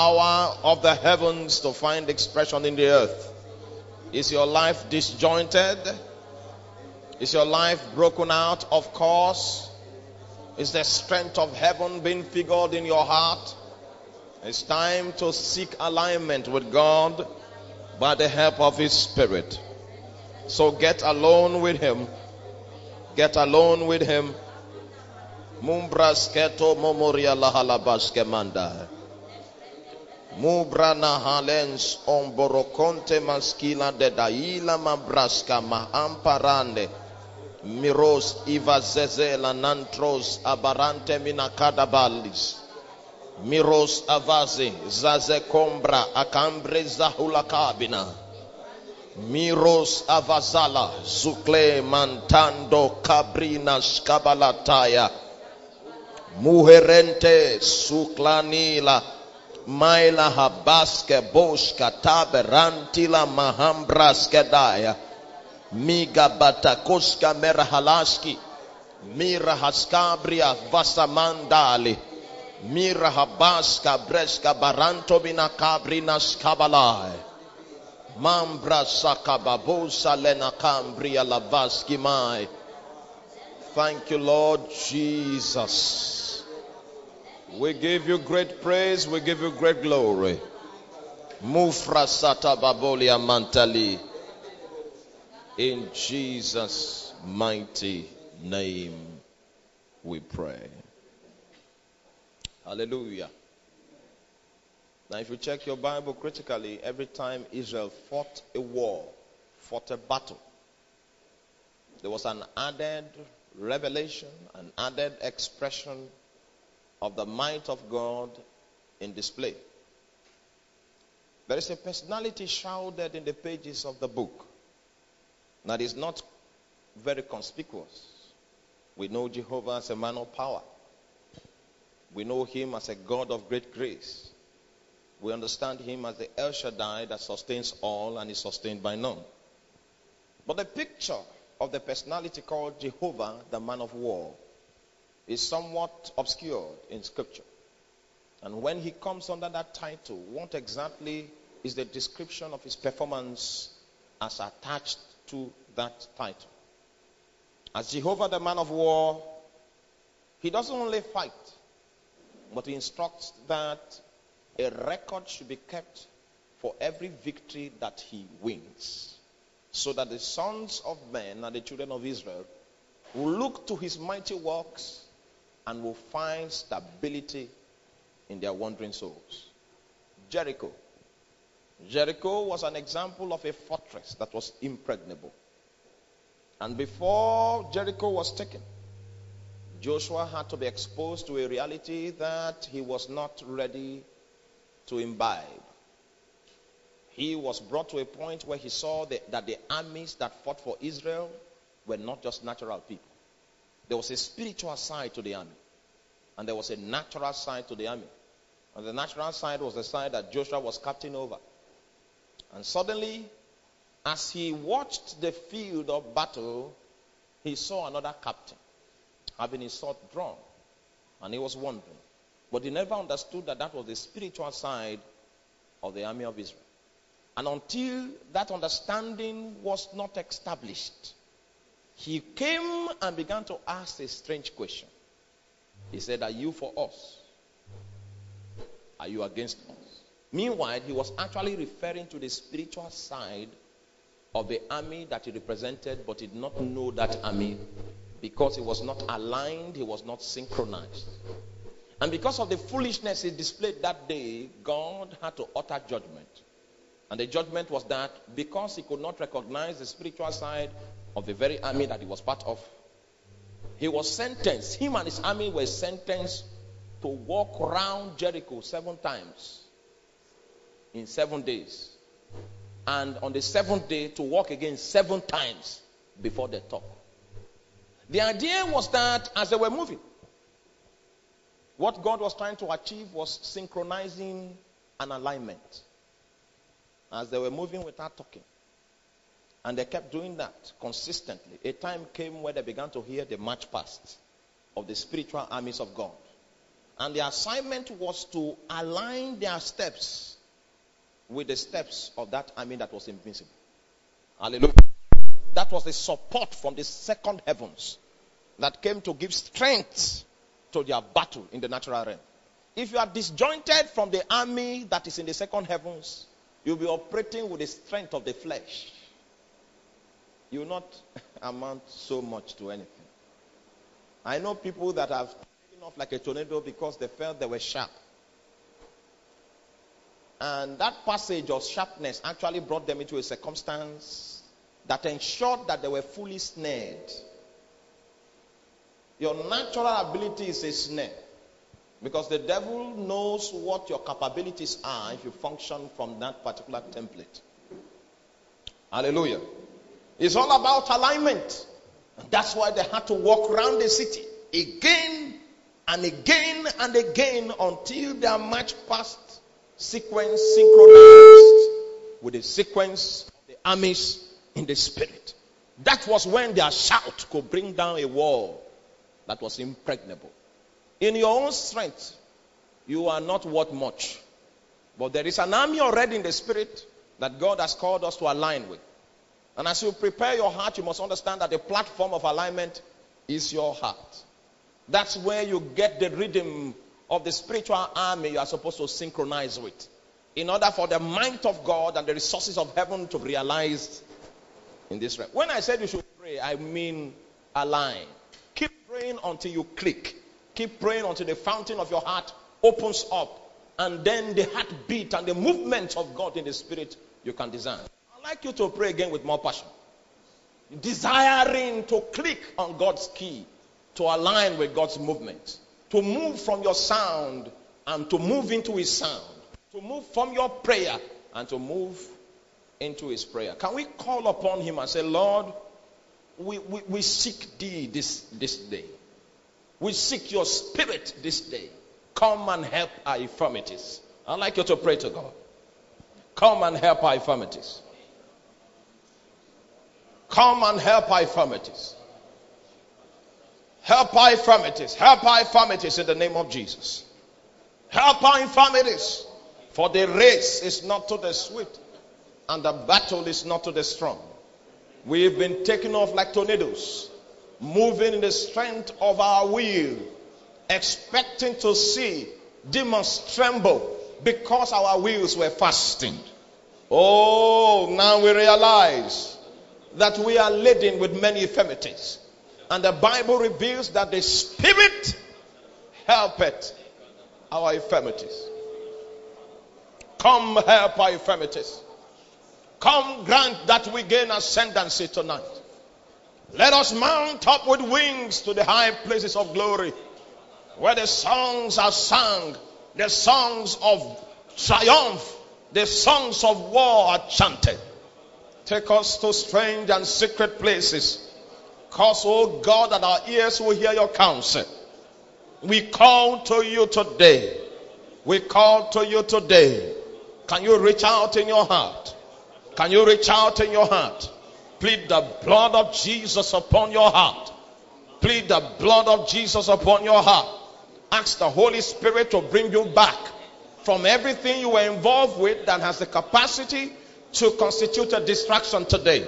Power of the heavens to find expression in the earth. Is your life disjointed? Is your life broken out of course? Is the strength of heaven being figured in your heart? It's time to seek alignment with God by the help of His Spirit. So get alone with Him. Get alone with Him. Mumbrasketo momoria lahalabaske manda. Mubrana halens omborokonte maskila de daila mabraska mahamparande miros ivazezela nantros abarante minakadabalis miros avazi zazekombra akambre zahulakabina miros avazala zukle mantando kabrina skabalataya muherente suklanila Maila habaske boshka taberantila mahambraske daya miga batakoska merahalaski mirahaskabria vasamandali mirahabaska breska baranto binakabrina skabalai mambrasakababosa lenakambria lavaski mai. Thank you, Lord Jesus. We give you great praise. We give you great glory. Mufra sata babolia mantali. In Jesus' mighty name we pray. Hallelujah. Now if you check your Bible critically, every time Israel fought a war, fought a battle, there was an added revelation, an added expression of the might of God in display. There is a personality shrouded in the pages of the book that is not very conspicuous. We know Jehovah as a man of power. We know Him as a God of great grace. We understand Him as the El Shaddai that sustains all and is sustained by none. But the picture of the personality called Jehovah, the man of war, is somewhat obscured in Scripture. And when He comes under that title, what exactly is the description of His performance as attached to that title? As Jehovah the man of war, He doesn't only fight, but He instructs that a record should be kept for every victory that He wins, so that the sons of men and the children of Israel will look to His mighty works and will find stability in their wandering souls. Jericho was an example of a fortress that was impregnable. And before Jericho was taken, Joshua had to be exposed to a reality that he was not ready to imbibe. He was brought to a point where he saw that the armies that fought for Israel were not just natural people. There was a spiritual side to the army, and there was a natural side to the army. And the natural side was the side that Joshua was captain over. And suddenly, as he watched the field of battle, he saw another captain having his sword drawn, and he was wondering. But he never understood that that was the spiritual side of the army of Israel. And until that understanding was not established, he came and began to ask a strange question. He said, "Are you for us? Are you against us?" Meanwhile, he was actually referring to the spiritual side of the army that he represented, but he did not know that army because he was not aligned, he was not synchronized. And because of the foolishness he displayed that day, God had to utter judgment. And the judgment was that because he could not recognize the spiritual side of the very army that he was part of, he was sentenced. Him and his army were sentenced to walk around Jericho 7 times in 7 days. And on the 7th day to walk again 7 times before the top. The idea was that as they were moving, what God was trying to achieve was synchronizing an alignment. As they were moving without talking, and they kept doing that consistently, a time came where they began to hear the march past of the spiritual armies of God. And the assignment was to align their steps with the steps of that army that was invincible. Hallelujah. That was the support from the second heavens that came to give strength to their battle in the natural realm. If you are disjointed from the army that is in the second heavens, you'll be operating with the strength of the flesh. You will not amount so much to anything. I know people that have taken off like a tornado because they felt they were sharp. And that passage of sharpness actually brought them into a circumstance that ensured that they were fully snared. Your natural ability is a snare, because the devil knows what your capabilities are if you function from that particular template. Hallelujah. It's all about alignment. And that's why they had to walk around the city again and again and again until their march past sequence synchronized with the sequence of the armies in the spirit. That was when their shout could bring down a wall that was impregnable. In your own strength, you are not worth much. But there is an army already in the spirit that God has called us to align with. And as you prepare your heart, you must understand that the platform of alignment is your heart. That's where you get the rhythm of the spiritual army you are supposed to synchronize with, in order for the might of God and the resources of heaven to be realized in this realm. When I said you should pray, I mean align. Keep praying until you click. Keep praying until the fountain of your heart opens up, and then the heartbeat and the movement of God in the spirit you can discern. I'd like you to pray again with more passion, desiring to click on God's key, to align with God's movement, to move from your sound and to move into his sound, to move from your prayer and to move into his prayer. Can we call upon him and say, Lord, we seek thee this day. We seek your spirit this day. Come and help our infirmities. I'd like you to pray to God. Come and help our infirmities. Come and help our infirmities. Help our infirmities. Help our infirmities in the name of Jesus. Help our infirmities. For the race is not to the swift, and the battle is not to the strong. We've been taken off like tornadoes, moving in the strength of our will, expecting to see demons tremble because our wills were fastened. Oh, now we realize that we are laden with many infirmities. And the Bible reveals that the Spirit helpeth our infirmities. Come help our infirmities. Come grant that we gain ascendancy tonight. Let us mount up with wings to the high places of glory, where the songs are sung, the songs of triumph, the songs of war are chanted. Take us to strange and secret places. Cause, oh God, that our ears will hear your counsel. We call to you today. We call to you today. Can you reach out in your heart? Can you reach out in your heart? Plead the blood of Jesus upon your heart. Plead the blood of Jesus upon your heart. Ask the Holy Spirit to bring you back from everything you were involved with that has the capacity to constitute a distraction today.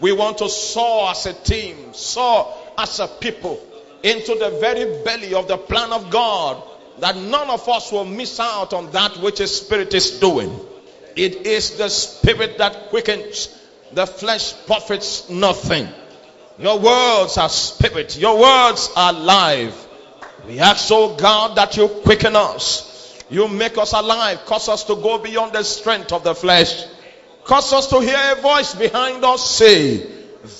We want to soar as a team, soar as a people into the very belly of the plan of God, that none of us will miss out on that which his spirit is doing. It is the spirit that quickens. The flesh profits nothing. Your words are spirit. Your words are life. We ask, oh God, that you quicken us. You make us alive. Cause us to go beyond the strength of the flesh. Cause us to hear a voice behind us say,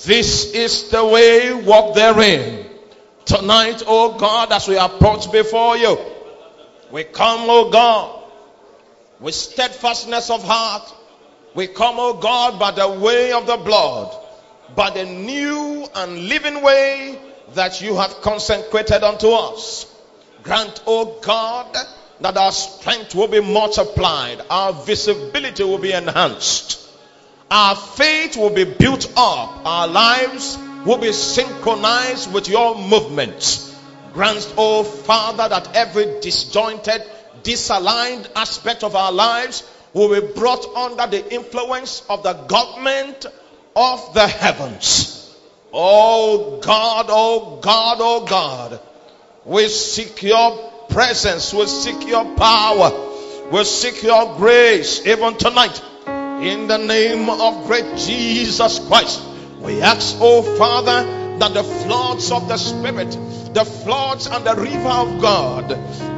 this is the way, walk therein. Tonight, oh God, as we approach before you, we come, oh God, with steadfastness of heart. We come, O God, by the way of the blood, by the new and living way that you have consecrated unto us. Grant, O God, that our strength will be multiplied, our visibility will be enhanced, our faith will be built up, our lives will be synchronized with your movements. Grant, oh Father, that every disjointed, disaligned aspect of our lives will be brought under the influence of the government of the heavens. Oh God, oh God, oh God, we seek your presence, we seek your power, we seek your grace even tonight. In the name of great Jesus Christ, we ask, oh Father, that the floods of the Spirit, the floods and the river of God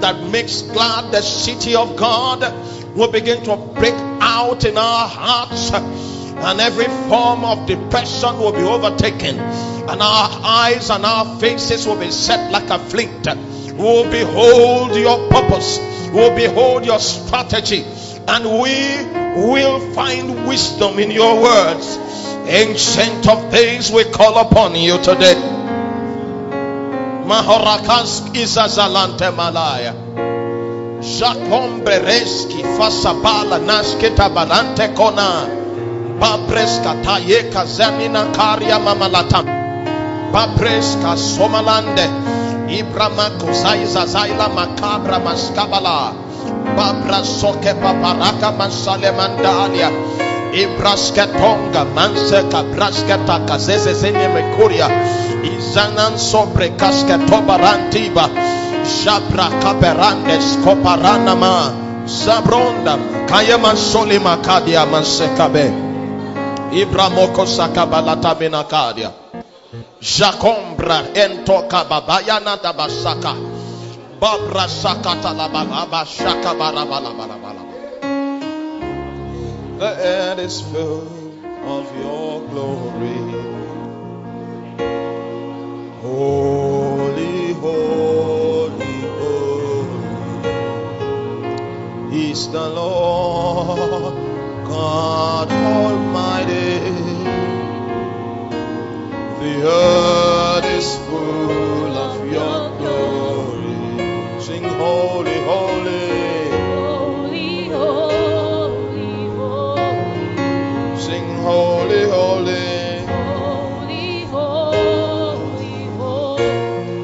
that makes glad the city of God, will begin to break out in our hearts, and every form of depression will be overtaken, and our eyes and our faces will be set like a flint. We'll behold your purpose, we'll behold your strategy, and we will find wisdom in your words. Ancient of Days, we call upon you today. Mahorakask izazalante malaya. Shakom bereski fasabala nasketa balante kona. Babreska tayeka zemina karia mamalatam. Babreska somalande. Ibramako zaizazaila makabra maskabala. Babra soke paparaka masalemandalia. Ibrasketonga manseka brasketa kazeze zenye mekuria izanan sobre kasketoba rantiba shabra kaberande skoparana ma zabronda kayema solima kadia manseka be ibramoko sakabalata benakadia jakombra entoka babayana dabasaka babra sakata lababa shaka barabala. The earth is full of your glory. Holy, holy, holy is the Lord God Almighty. The earth is full of your glory. Sing holy, holy. Holy, holy, holy, holy, holy.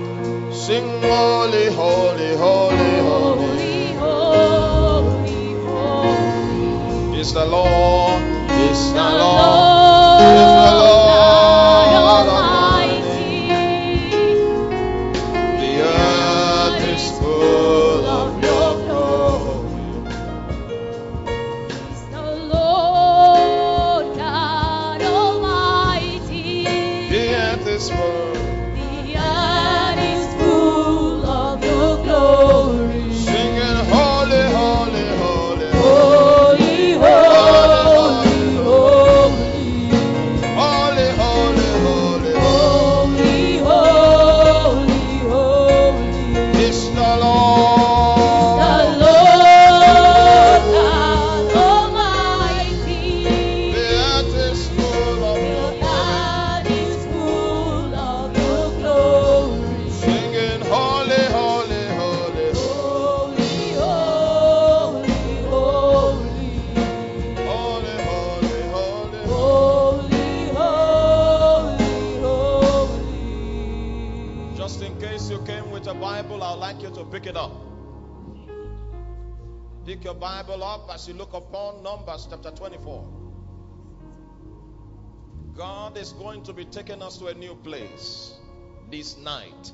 Sing holy, holy, holy, holy, holy, holy. It's the Lord, it's the Lord, it's the Lord Almighty. The earth is full of your glory. The earth is full of your glory. Singing holy, holy, holy, holy, holy, holy, holy, holy, holy, holy, holy. It's the Lord, the Lord God Almighty. The earth is full of your glory. Pick it up. Pick your Bible up as you look upon Numbers chapter 24. God is going to be taking us to a new place this night.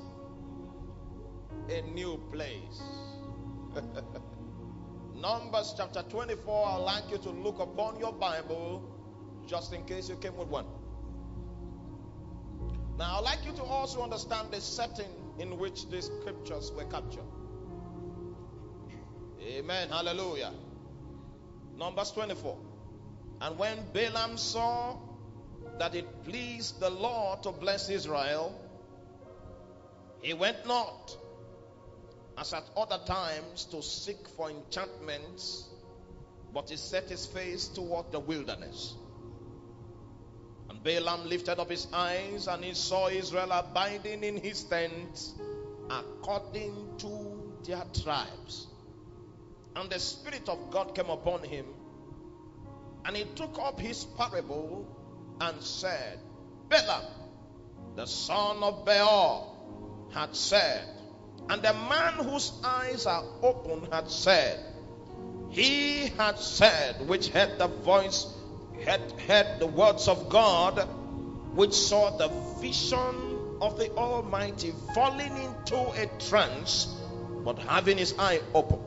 A new place. Numbers chapter 24. I'd like you to look upon your Bible just in case you came with one. Now, I'd like you to also understand the setting in which these scriptures were captured. Amen. Hallelujah. Numbers 24. And when Balaam saw that it pleased the Lord to bless Israel, he went not, as at other times, to seek for enchantments, but he set his face toward the wilderness. And Balaam lifted up his eyes, and he saw Israel abiding in his tents according to their tribes. And the Spirit of God came upon him, and he took up his parable and said, Balaam, the son of Beor, had said, And the man whose eyes are open had said, he had said, which heard the voice, heard the words of God, which saw the vision of the Almighty, falling into a trance, but having his eye open.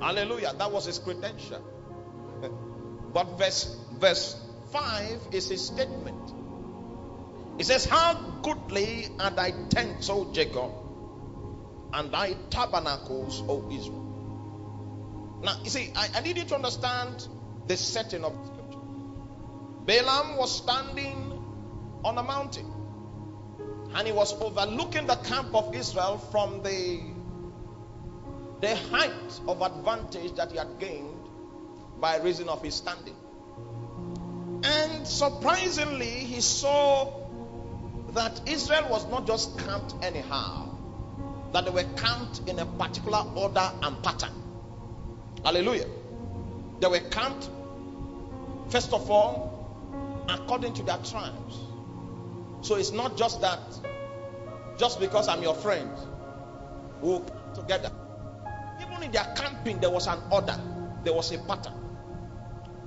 Hallelujah. That was his credential. But verse 5 is his statement. It says, how goodly are thy tents, O Jacob, and thy tabernacles, O Israel. Now, you see, I need you to understand the setting of the scripture. Balaam was standing on a mountain, and he was overlooking the camp of Israel from the height of advantage that he had gained by reason of his standing. And surprisingly, he saw that Israel was not just camped anyhow, that they were camped in a particular order and pattern. Hallelujah. They were camped, first of all, according to their tribes. So it's not just that, just because I'm your friend, we'll camp together. Even in their camping, there was an order, there was a pattern.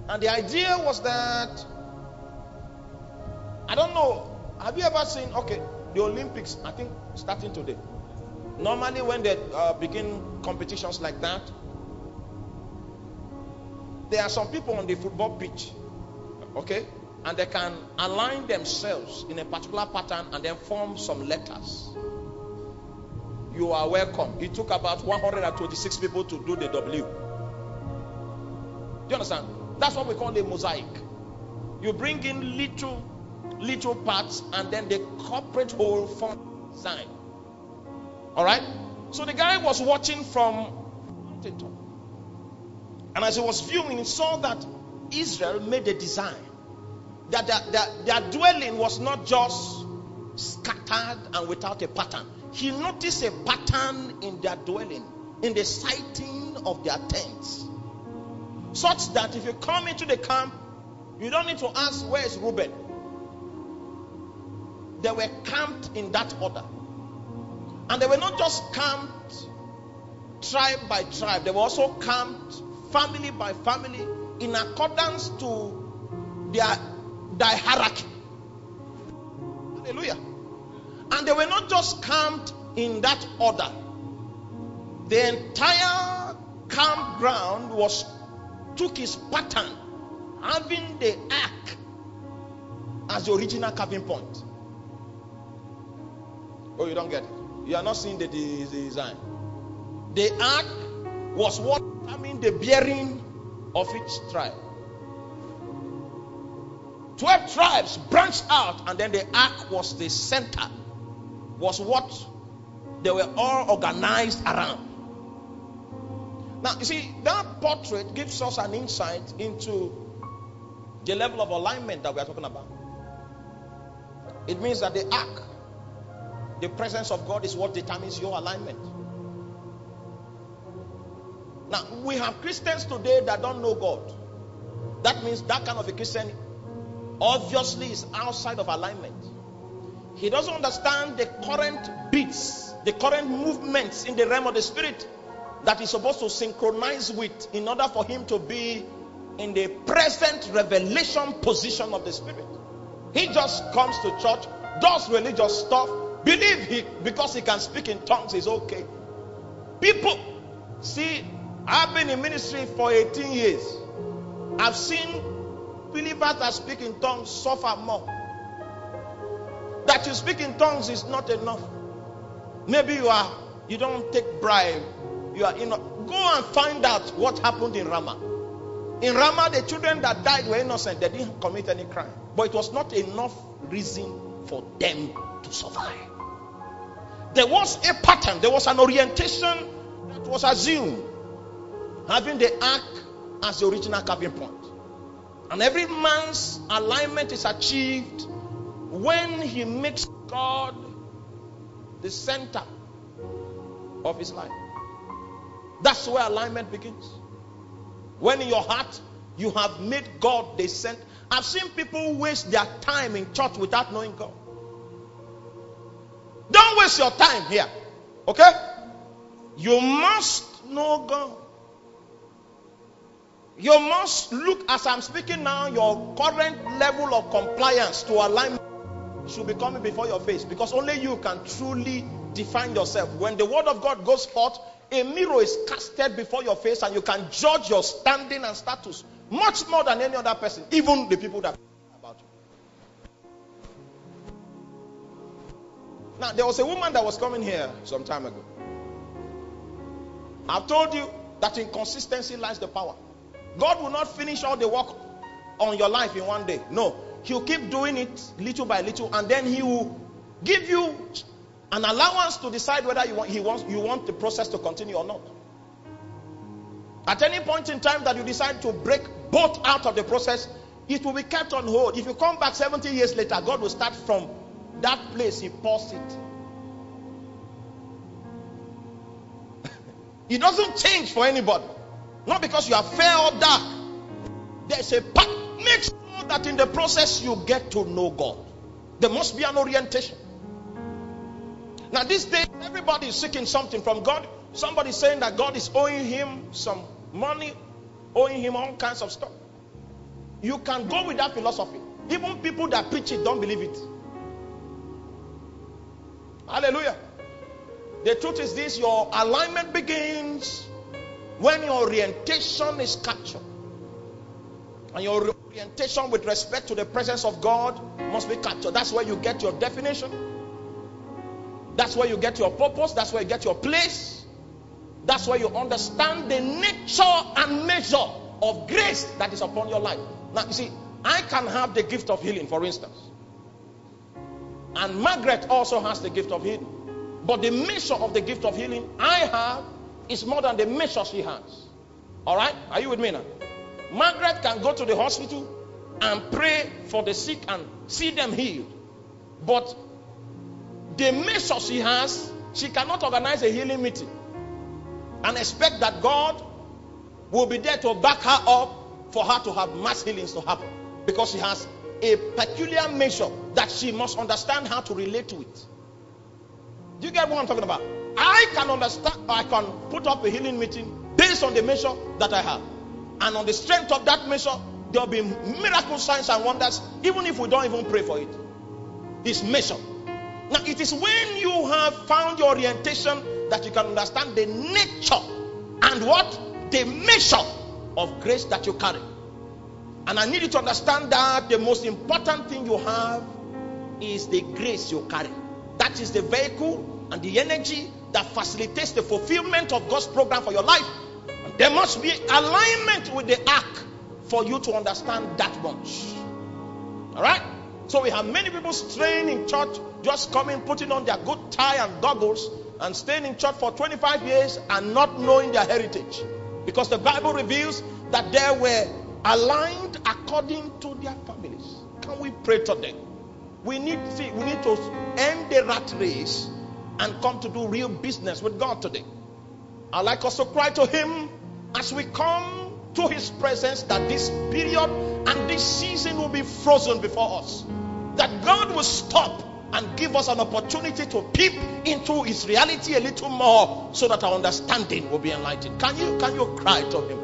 And the idea was that, I don't know, have you ever seen, okay, the Olympics, I think, starting today. Normally when they begin competitions like that, there are some people on the football pitch, okay, and they can align themselves in a particular pattern and then form some letters. You are welcome. It took about 126 people to do the W. Do you understand? That's what we call the mosaic. You bring in little parts, and then the corporate whole form design. All right. So the guy was watching from mountaintop, and as he was viewing, he saw that Israel made a design. That their dwelling was not just scattered and without a pattern. He noticed a pattern in their dwelling, in the sighting of their tents. Such that if you come into the camp, you don't need to ask, where is Reuben? They were camped in that order. And they were not just camped tribe by tribe. They were also camped family by family in accordance to their hierarchy. Hallelujah. And they were not just camped in that order. The entire campground took his pattern, having the ark as the original carving point. Oh, you don't get it. You are not seeing the design. The ark was what determined the bearing of each tribe. 12 tribes branched out, and then the ark was the center, was what they were all organized around. Now, you see, that portrait gives us an insight into the level of alignment that we are talking about. It means that the ark, the presence of God, is what determines your alignment. Now, we have Christians today that don't know God. That means that kind of a Christian obviously is outside of alignment. He doesn't understand the current beats, the current movements in the realm of the spirit that is supposed to synchronize with in order for him to be in the present revelation position of the spirit. He just comes to church, does religious stuff, believe he, because he can speak in tongues, is okay. People, see, I've been in ministry for 18 years. I've seen believers that speak in tongues suffer more. That you speak in tongues is not enough. Maybe you don't take bribe. You are go and find out what happened in Ramah. In Ramah, the children that died were innocent. They didn't commit any crime. But it was not enough reason for them to survive. There was a pattern. There was an orientation that was assumed, having the ark as the original carving point. And every man's alignment is achieved when he makes God the center of his life. That's where alignment begins. When in your heart you have made God the center. I've seen people waste their time in church without knowing God. Don't waste your time here. Okay? You must know God. You must look, as I'm speaking now, your current level of compliance to alignment should be coming before your face, because only you can truly define yourself. When the word of God goes forth, a mirror is casted before your face and you can judge your standing and status much more than any other person, even the people that talk about you. Now, there was a woman that was coming here some time ago. I've told you that inconsistency lies the power. God will not finish all the work on your life in one day. No. He'll keep doing it little by little, and then he will give you an allowance to decide whether you want the process to continue or not. At any point in time that you decide to break both out of the process, it will be kept on hold. If you come back 70 years later, God will start from that place he paused it. It doesn't change for anybody. Not because you are fair or dark. There's a path. Make sure that in the process you get to know God. There must be an orientation. Now these days, everybody is seeking something from God. Somebody is saying that God is owing him some money, owing him all kinds of stuff. You can go with that philosophy. Even people that preach it don't believe it. Hallelujah. The truth is this: your alignment begins when your orientation is captured. And your orientation with respect to the presence of God must be captured. That's where you get your definition. That's where you get your purpose. That's where you get your place. That's where you understand the nature and measure of grace that is upon your life. Now, you see, I can have the gift of healing, for instance. And Margaret also has the gift of healing. But the measure of the gift of healing I have is more than the measure she has. Alright? Are you with me now? Margaret can go to the hospital and pray for the sick and see them healed. But the measure she has, she cannot organize a healing meeting and expect that God will be there to back her up for her to have mass healings to happen, because she has a peculiar measure that she must understand how to relate to it. Do you get what I'm talking about? I can understand, I can put up a healing meeting based on the measure that I have. And on the strength of that measure, there will be miracle signs and wonders, even if we don't even pray for it. It's measure. Now, it is when you have found your orientation that you can understand the nature and what the measure of grace that you carry. And I need you to understand that the most important thing you have is the grace you carry. That is the vehicle and the energy that facilitates the fulfillment of God's program for your life. There must be alignment with the ark for you to understand that much. Alright? So we have many people straying in church, just coming, putting on their good tie and goggles and staying in church for 25 years and not knowing their heritage. Because the Bible reveals that they were aligned according to their families. Can we pray to them? We need to end the rat race and come to do real business with God today. I'd like us to cry to him as we come to his presence, that this period and this season will be frozen before us. That God will stop and give us an opportunity to peep into his reality a little more, so that our understanding will be enlightened. Can you cry to him?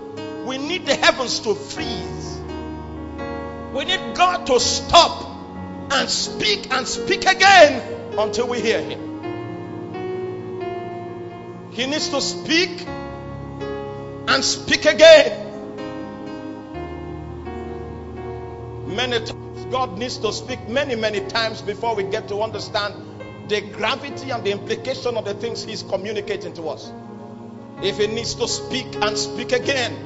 We need the heavens to freeze. We need God to stop and speak again until we hear him. He needs to speak and speak again. Many times, God needs to speak many times before we get to understand the gravity and the implication of the things he's communicating to us. If he needs to speak and speak again,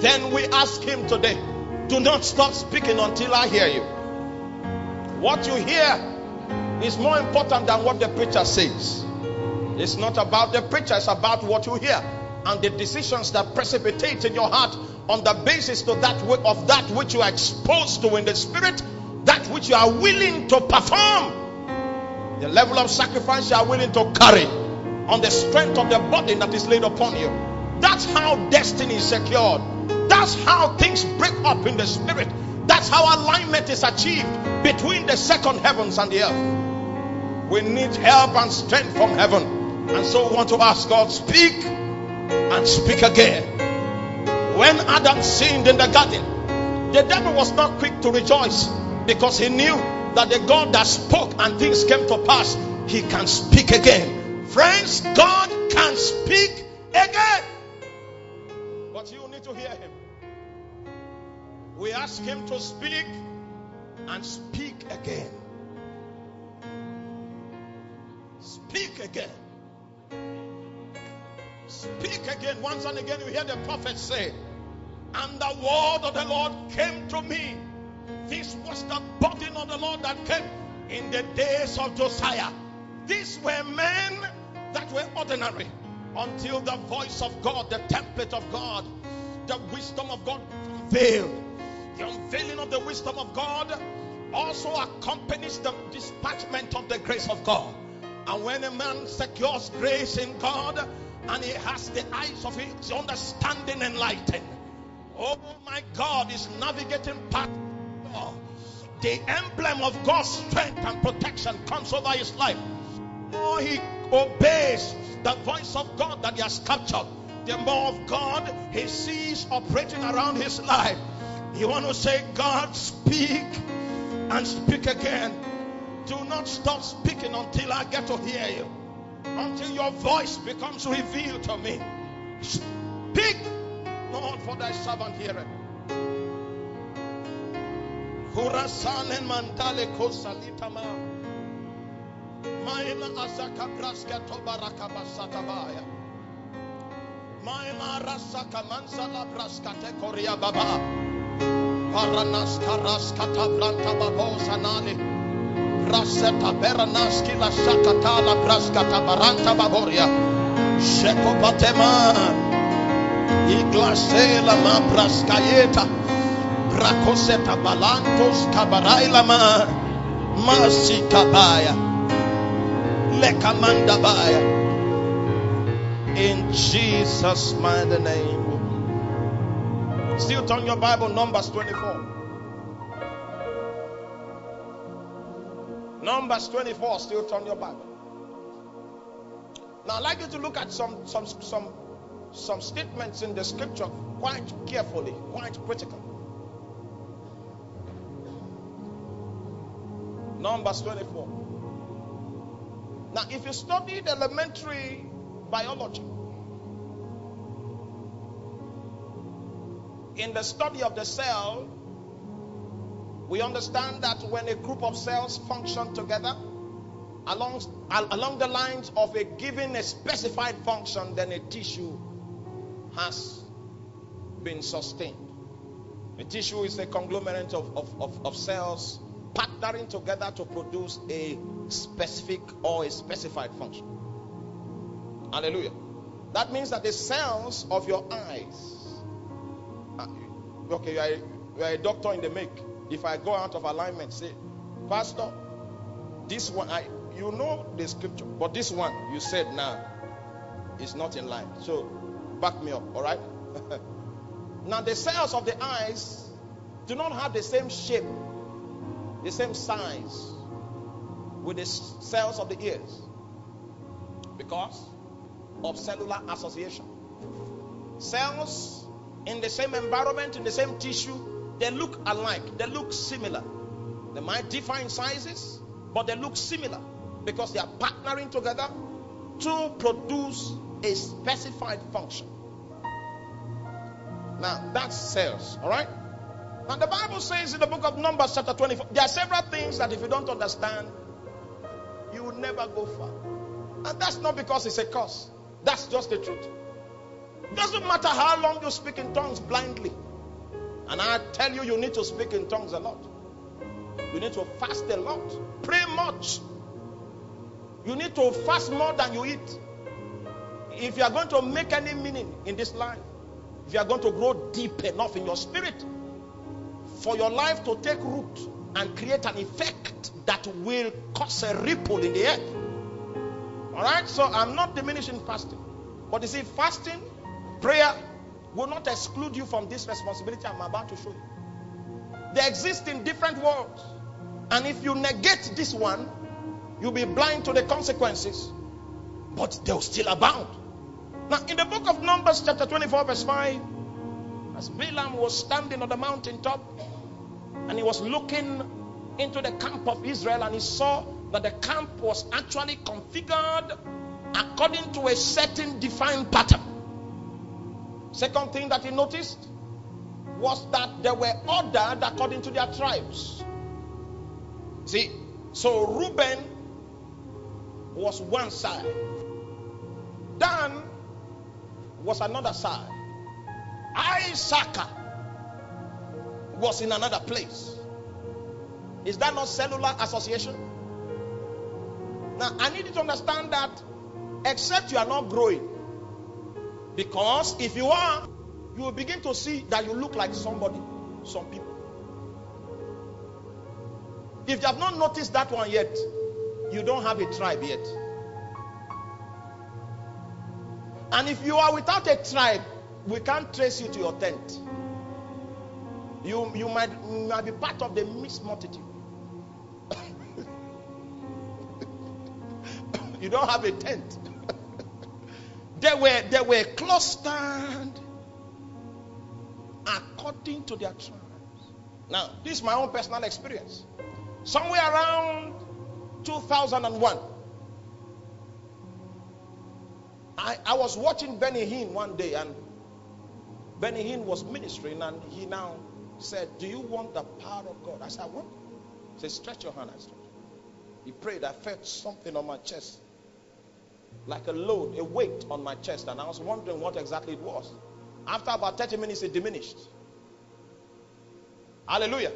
then we ask him today, do not stop speaking until I hear you. What you hear is more important than what the preacher says. It's not about the preacher, it's about what you hear and the decisions that precipitate in your heart on the basis to that of that which you are exposed to in the spirit, that which you are willing to perform, the level of sacrifice you are willing to carry on the strength of the burden that is laid upon you. That's how destiny is secured. That's how things break up in the spirit. That's how alignment is achieved between the second heavens and the earth. We need help and strength from heaven. And so we want to ask God, speak and speak again. When Adam sinned in the garden, the devil was not quick to rejoice, because he knew that the God that spoke and things came to pass, he can speak again. Friends, God can speak again. But you need to hear him. We ask him to speak and speak again. Speak again. Speak again. Once and again we hear the prophet say, and the word of the Lord came to me. This was the burden of the Lord that came in the days of Josiah. These were men that were ordinary, until the voice of God, the template of God, the wisdom of God veiled. The unveiling of the wisdom of God also accompanies the dispatchment of the grace of God. And when a man secures grace in God, and he has the eyes of his understanding enlightened, oh my God, is navigating path. Oh, the emblem of God's strength and protection comes over his life. Oh, he obeys the voice of God that he has captured. The more of God he sees operating around his life, you want to say, God, speak and speak again. Do not stop speaking until I get to hear you, until your voice becomes revealed to me. Speak, Lord, for thy servant heareth. Raseta beranaski la shakata la braskata baranta baboria sheko batema iglase la ma braskayeta brakoseta balantos kabarai la ma masita baya lekamanda baya. In Jesus' mighty name. Still turn your Bible, Numbers 24. Numbers 24, still turn your Bible. Now I'd like you to look at some statements in the scripture quite carefully, quite critical. Numbers 24. Now if you studied elementary biology, in the study of the cell, we understand that when a group of cells function together along the lines of a given, a specified function, then a tissue has been sustained. A tissue is a conglomerate of cells partnering together to produce a specific or a specified function. Hallelujah. That means that the cells of your eyes, okay, you are a doctor in the make. If I go out of alignment, say, Pastor, this one, you know the scripture, but this one you said now is not in line. So back me up, all right? Now the cells of the eyes do not have the same shape, the same size with the cells of the ears, because of cellular association. Cells in the same environment, in the same tissue, they look alike, they look similar. They might differ in sizes, but they look similar because they are partnering together to produce a specified function. Now, that's cells, all right? Now, the Bible says in the book of Numbers chapter 24, there are several things that if you don't understand, you will never go far. And that's not because it's a curse. That's just the truth. It doesn't matter how long you speak in tongues blindly. And I tell you, you need to speak in tongues a lot. You need to fast a lot. Pray much. You need to fast more than you eat. If you are going to make any meaning in this life, if you are going to grow deep enough in your spirit, for your life to take root and create an effect that will cause a ripple in the earth. Alright, so I'm not diminishing fasting. But you see, fasting, prayer, will not exclude you from this responsibility I'm about to show you. They exist in different worlds. And if you negate this one, you'll be blind to the consequences. but they'll still abound. Now in the book of Numbers chapter 24 verse 5, as Balaam was standing on the mountaintop and he was looking into the camp of Israel, and he saw that the camp was actually configured according to a certain defined pattern. Second thing that he noticed was that they were ordered according to their tribes. See, so Reuben was one side, Dan was another side, Isaac was in another place. Is that not cellular association? Now I need you to understand that except you are not growing, because if you are, you will begin to see that you look like somebody, some people. If you have not noticed that one yet, you don't have a tribe yet. And if you are without a tribe, we can't trace you to your tent. You might be part of the mixed multitude. You don't have a tent. They were clustered according to their tribes. Now, this is my own personal experience. Somewhere around 2001, I was watching Benny Hinn one day, and Benny Hinn was ministering, and he now said, "Do you want the power of God?" I said, "I want." He said, "Stretch your hand." I stretched. He prayed. I felt something on my chest, like a load, a weight on my chest, and I was wondering what exactly it was. After about 30 minutes, it diminished. Hallelujah.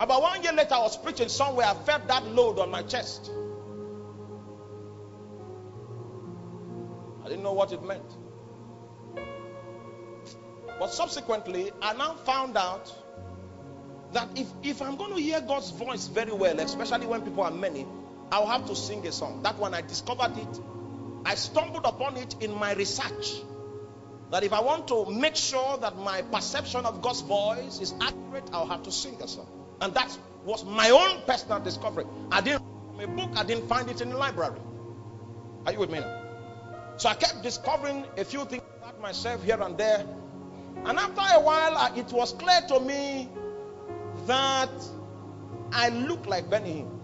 About 1 year later, I was preaching somewhere. I felt that load on my chest. I didn't know what it meant. But subsequently, I now found out that if I'm going to hear God's voice very well, especially when people are many, I'll have to sing a song. That one, I discovered it. I stumbled upon it in my research. That if I want to make sure that my perception of God's voice is accurate, I'll have to sing a song. And that was my own personal discovery. I didn't read a book. I didn't find it in the library. Are you with me now? So I kept discovering a few things about myself here and there. And after a while, it was clear to me that I look like Benny Hinn.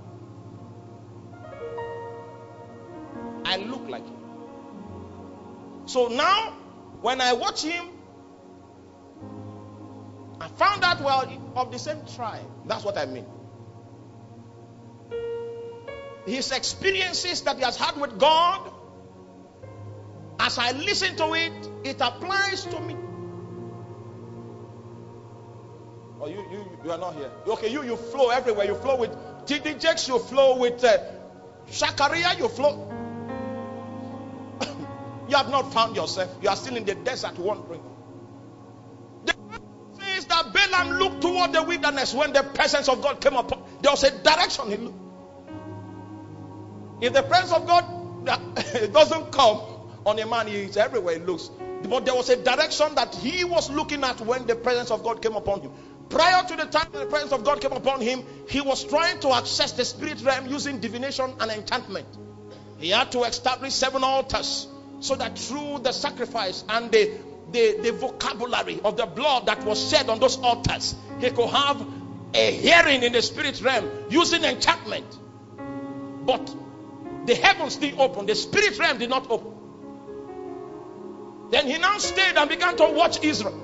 I look like him. So now, when I watch him, I found out, well, of the same tribe. That's what I mean. His experiences that he has had with God, as I listen to it, it applies to me. Oh, you are not here. Okay, you flow everywhere. You flow with T.D. Jakes. You flow with Shakaria. You flow. You have not found yourself. You are still in the desert wandering. The Bible says that Balaam looked toward the wilderness when the presence of God came upon. There was a direction he looked. If the presence of God doesn't come on a man, he is everywhere he looks. But there was a direction that he was looking at when the presence of God came upon him. Prior to the time the presence of God came upon him, he was trying to access the spirit realm using divination and enchantment. He had to establish 7 altars, so that through the sacrifice and the vocabulary of the blood that was shed on those altars, he could have a hearing in the spirit realm using enchantment. But the heavens didn't open. The spirit realm did not open. Then he now stayed and began to watch Israel.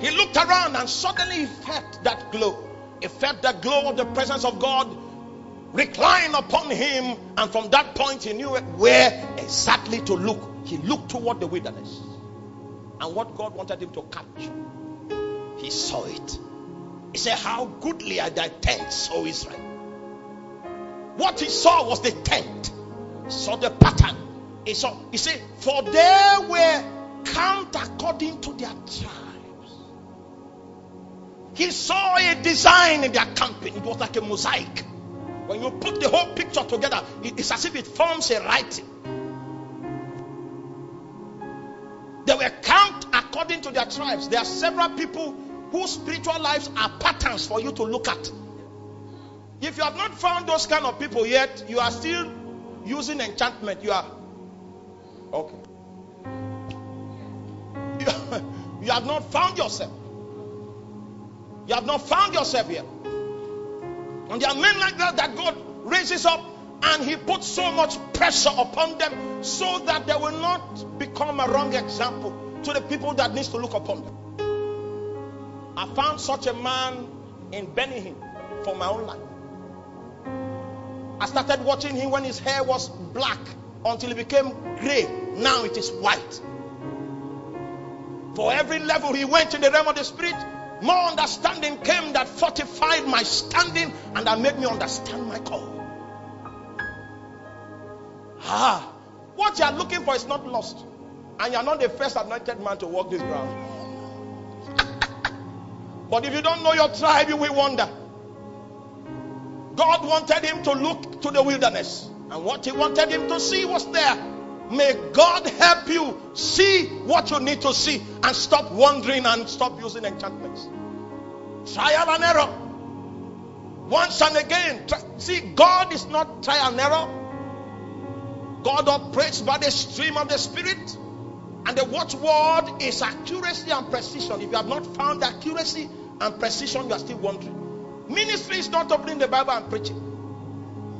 He looked around and suddenly he felt that glow. He felt the glow of the presence of God recline upon him, and from that point he knew where exactly to look. He looked toward the wilderness, and what God wanted him to catch, he saw it. He said, "How goodly are thy tents, O Israel." What he saw was the tent. He saw the pattern. He said, "For they were count according to their tribes." He saw a design in their camping. It was like a mosaic. When you put the whole picture together, it's as if it forms a writing. They were count according to their tribes. There are several people whose spiritual lives are patterns for you to look at. If you have not found those kind of people yet, you are still using enchantment, you are okay. You have not found yourself. You have not found yourself yet. And there are men like that that God raises up, and He puts so much pressure upon them so that they will not become a wrong example to the people that needs to look upon them. I found such a man in Benny Hinn for my own life. I started watching him when his hair was black until it became grey. Now it is white. For every level he went in the realm of the spirit, more understanding came that fortified my standing and that made me understand my call. What you are looking for is not lost, and you are not the first anointed man to walk this ground. But if you don't know your tribe, you will wonder. God wanted him to look to the wilderness, and what He wanted him to see was there. May God help you see what you need to see and stop wandering and stop using enchantments. Trial and error. Once and again. See, God is not trial and error. God operates by the stream of the Spirit. And the watchword is accuracy and precision. If you have not found accuracy and precision, you are still wandering. Ministry is not opening the Bible and preaching.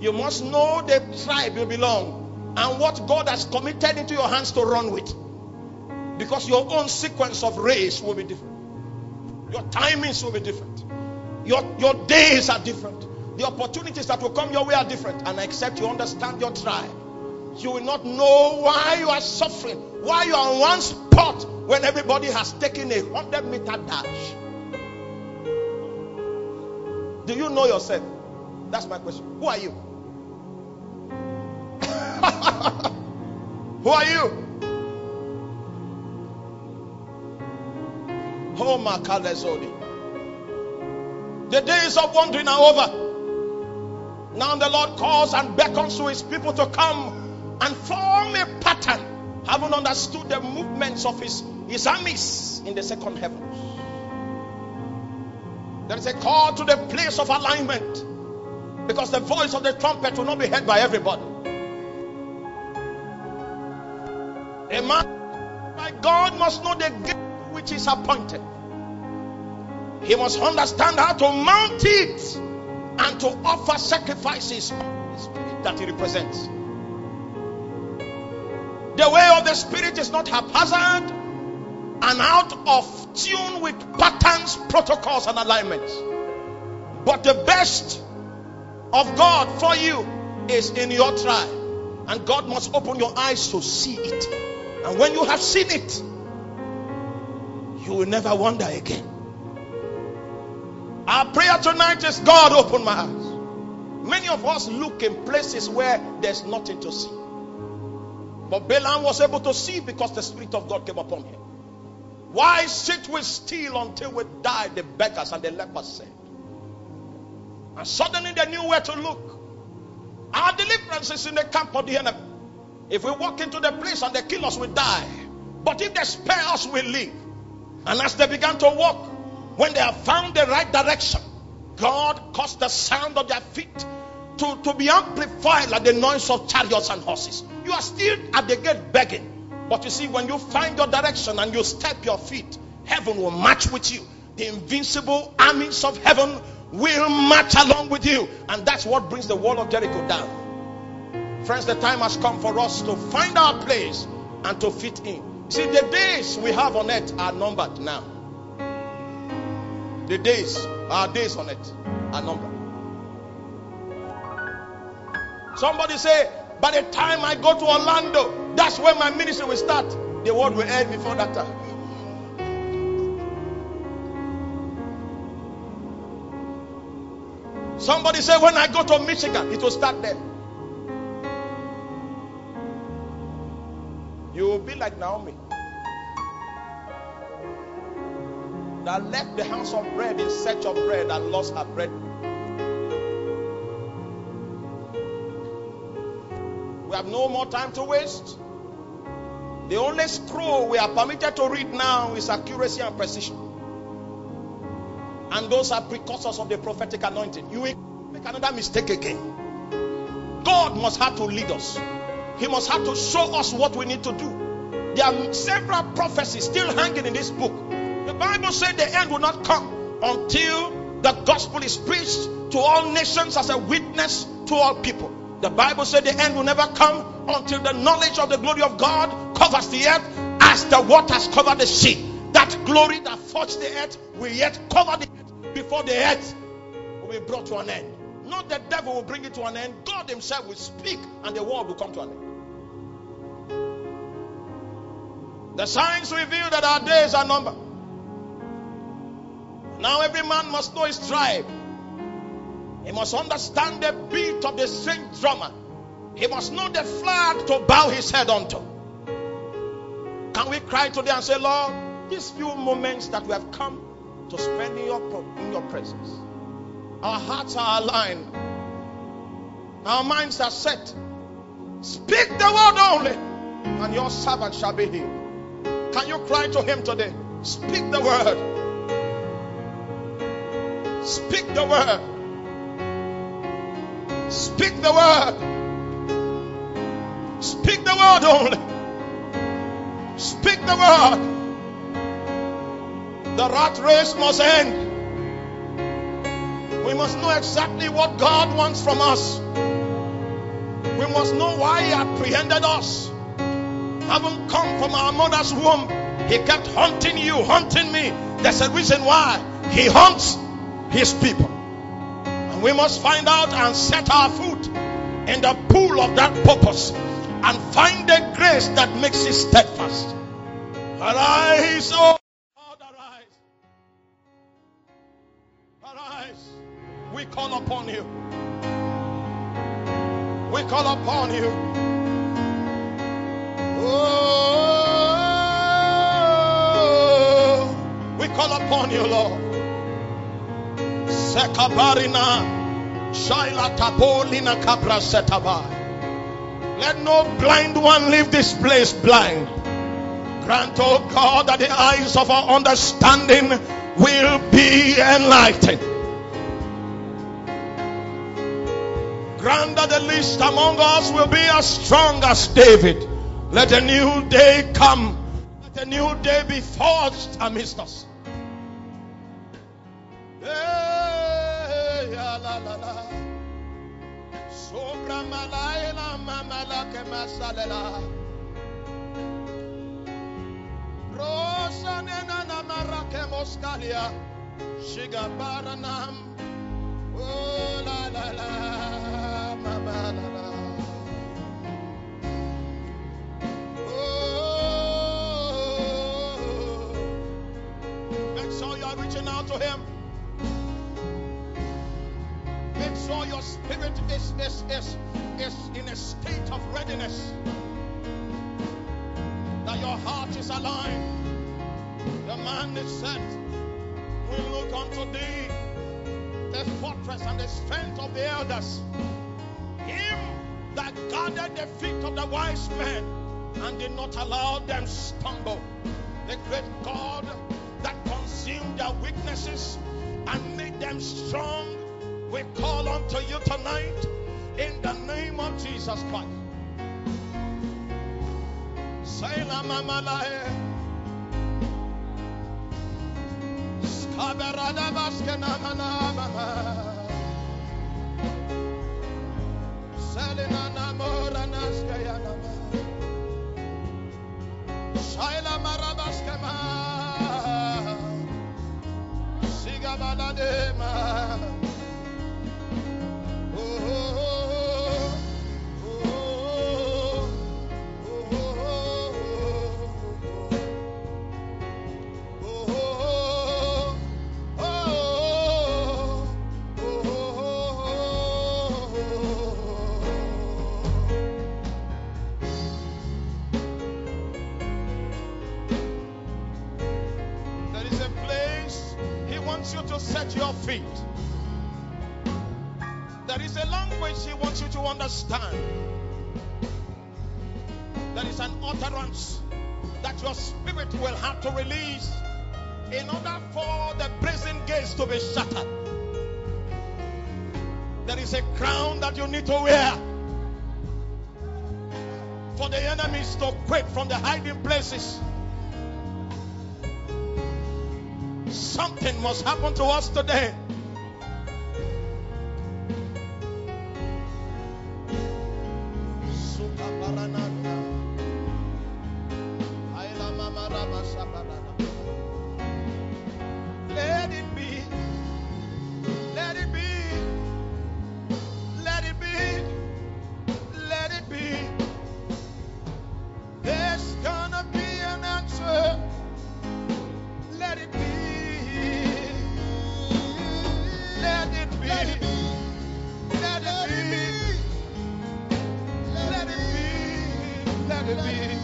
You must know the tribe you belong and what God has committed into your hands to run with, because your own sequence of race will be different. Your timings will be different. Your days are different. The opportunities that will come your way are different. And except you understand your tribe, you will not know why you are suffering, why you are on one spot when everybody has taken a 100-meter dash. Do you know yourself? That's my question. Who are you? Who are you? Oh my God, the days of wandering are over. Now the Lord calls and beckons to His people to come and form a pattern, having understood the movements of his armies in the second heaven. There is a call to the place of alignment, because the voice of the trumpet will not be heard by everybody. A man by God must know the gift which is appointed. He must understand how to mount it and to offer sacrifices of the Spirit that He represents. The way of the Spirit is not haphazard and out of tune with patterns, protocols, and alignments. But the best of God for you is in your tribe, and God must open your eyes to see it. And when you have seen it, you will never wonder again. Our prayer tonight is, God, open my eyes. Many of us look in places where there's nothing to see. But Balaam was able to see because the Spirit of God came upon him. Why sit we still until we die, the beggars and the lepers said. And suddenly they knew where to look. Our deliverance is in the camp of the enemy. If we walk into the place and they kill us, we die. But if they spare us, we live. And as they began to walk, when they have found the right direction, God caused the sound of their feet to be amplified like the noise of chariots and horses. You are still at the gate begging. But you see, when you find your direction and you step your feet, heaven will march with you. The invincible armies of heaven will march along with you. And that's what brings the wall of Jericho down. Friends, the time has come for us to find our place and to fit in. See, the days we have on earth are numbered now. Our days on earth are numbered. Somebody say, by the time I go to Orlando, that's when my ministry will start. The world will end before that time. Somebody say, when I go to Michigan, it will start there. You will be like Naomi, that left the house of bread in search of bread and lost her bread. We have no more time to waste. The only scroll we are permitted to read now is accuracy and precision. And those are precursors of the prophetic anointing. You will make another mistake again. God must have to lead us. He must have to show us what we need to do. There are several prophecies still hanging in this book. The Bible said the end will not come until the gospel is preached to all nations as a witness to all people. The Bible said the end will never come until the knowledge of the glory of God covers the earth as the waters cover the sea. That glory that forged the earth will yet cover the earth before the earth will be brought to an end. Not the devil will bring it to an end. God himself will speak and the world will come to an end. The signs reveal that our days are numbered. Now every man must know his tribe. He must understand the beat of the strange drummer. He must know the flag to bow his head unto. Can we cry today and say, Lord, these few moments that we have come to spend in your presence, our hearts are aligned, our minds are set. Speak the word only, and your servant shall be healed. Can you cry to him today? Speak the word. Speak the word. Speak the word. Speak the word only. Speak the word. The rat race must end. We must know exactly what God wants from us. We must know why he apprehended us. Having come from our mother's womb, he kept hunting you, hunting me. There's a reason why he hunts his people. We must find out and set our foot in the pool of that purpose and find the grace that makes it steadfast. Arise, O God, arise. Arise. We call upon you. We call upon you. Oh, we call upon you, Lord. Sekabarina Shaila Tapolina Kabra Setabai. Let no blind one leave this place blind. Grant, O God, that the eyes of our understanding will be enlightened. Grant that the least among us will be as strong as David. Let a new day come. Let a new day be forged amidst us. Make sure you are reaching out to him. Make sure your spirit is in a state of readiness. That your heart is aligned. Your mind is set. We look unto thee, the fortress and the strength of the elders. Him that guarded the feet of the wise men and did not allow them stumble. The great God that consumed their weaknesses and made them strong. We call unto you tonight in the name of Jesus Christ. Understand there is an utterance that your spirit will have to release in order for the prison gates to be shattered. There is a crown that you need to wear for the enemies to quake from the hiding places. Something must happen to us today. Let it be.